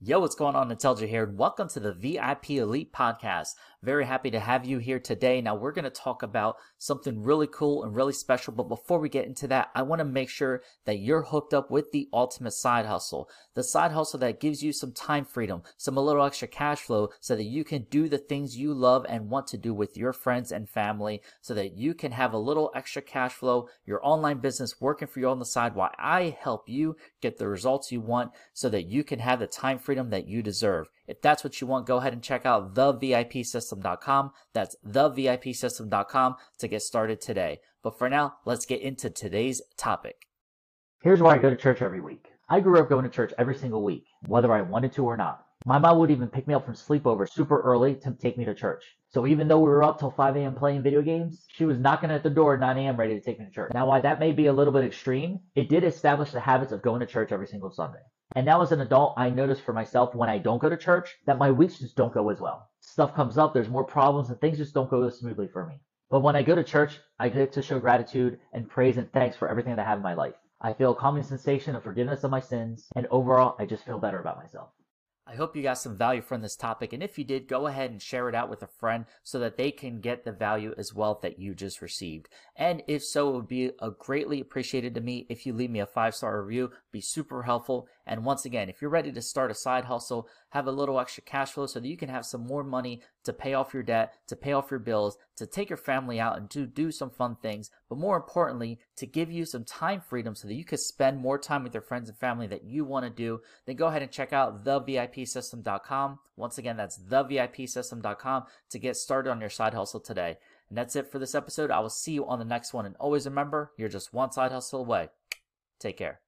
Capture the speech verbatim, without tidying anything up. Yo, what's going on? It's Eljay here, and welcome to the V I P Elite Podcast. Very happy to have you here today. Now, we're going to talk about something really cool and really special, but before we get into that, I want to make sure that you're hooked up with the ultimate side hustle, the side hustle that gives you some time freedom, some a little extra cash flow so that you can do the things you love and want to do with your friends and family so that you can have a little extra cash flow, your online business working for you on the side while I help you get the results you want so that you can have the time freedom freedom that you deserve. If that's what you want, go ahead and check out the vip system dot com. That's the vip system dot com to get started today. But for now, let's get into today's topic. Here's why I go to church every week. I grew up going to church every single week, whether I wanted to or not. My mom would even pick me up from sleepover super early to take me to church. So even though we were up till five a m playing video games, she was knocking at the door at nine a m ready to take me to church. Now, while that may be a little bit extreme, it did establish the habits of going to church every single Sunday. And now as an adult, I notice for myself when I don't go to church that my weeks just don't go as well. Stuff comes up, there's more problems, and things just don't go as smoothly for me. But when I go to church, I get to show gratitude and praise and thanks for everything that I have in my life. I feel a calming sensation of forgiveness of my sins, and overall, I just feel better about myself. I hope you got some value from this topic, and if you did, go ahead and share it out with a friend so that they can get the value as well that you just received. And if so, it would be a greatly appreciated to me if you leave me a five-star review. Be super helpful. And once again, if you're ready to start a side hustle, have a little extra cash flow so that you can have some more money to pay off your debt, to pay off your bills, to take your family out and to do some fun things, but more importantly, to give you some time freedom so that you can spend more time with your friends and family that you want to do, then go ahead and check out the vip system dot com. Once again, that's the vip system dot com to get started on your side hustle today. And that's it for this episode. I will see you on the next one. And always remember, you're just one side hustle away. Take care.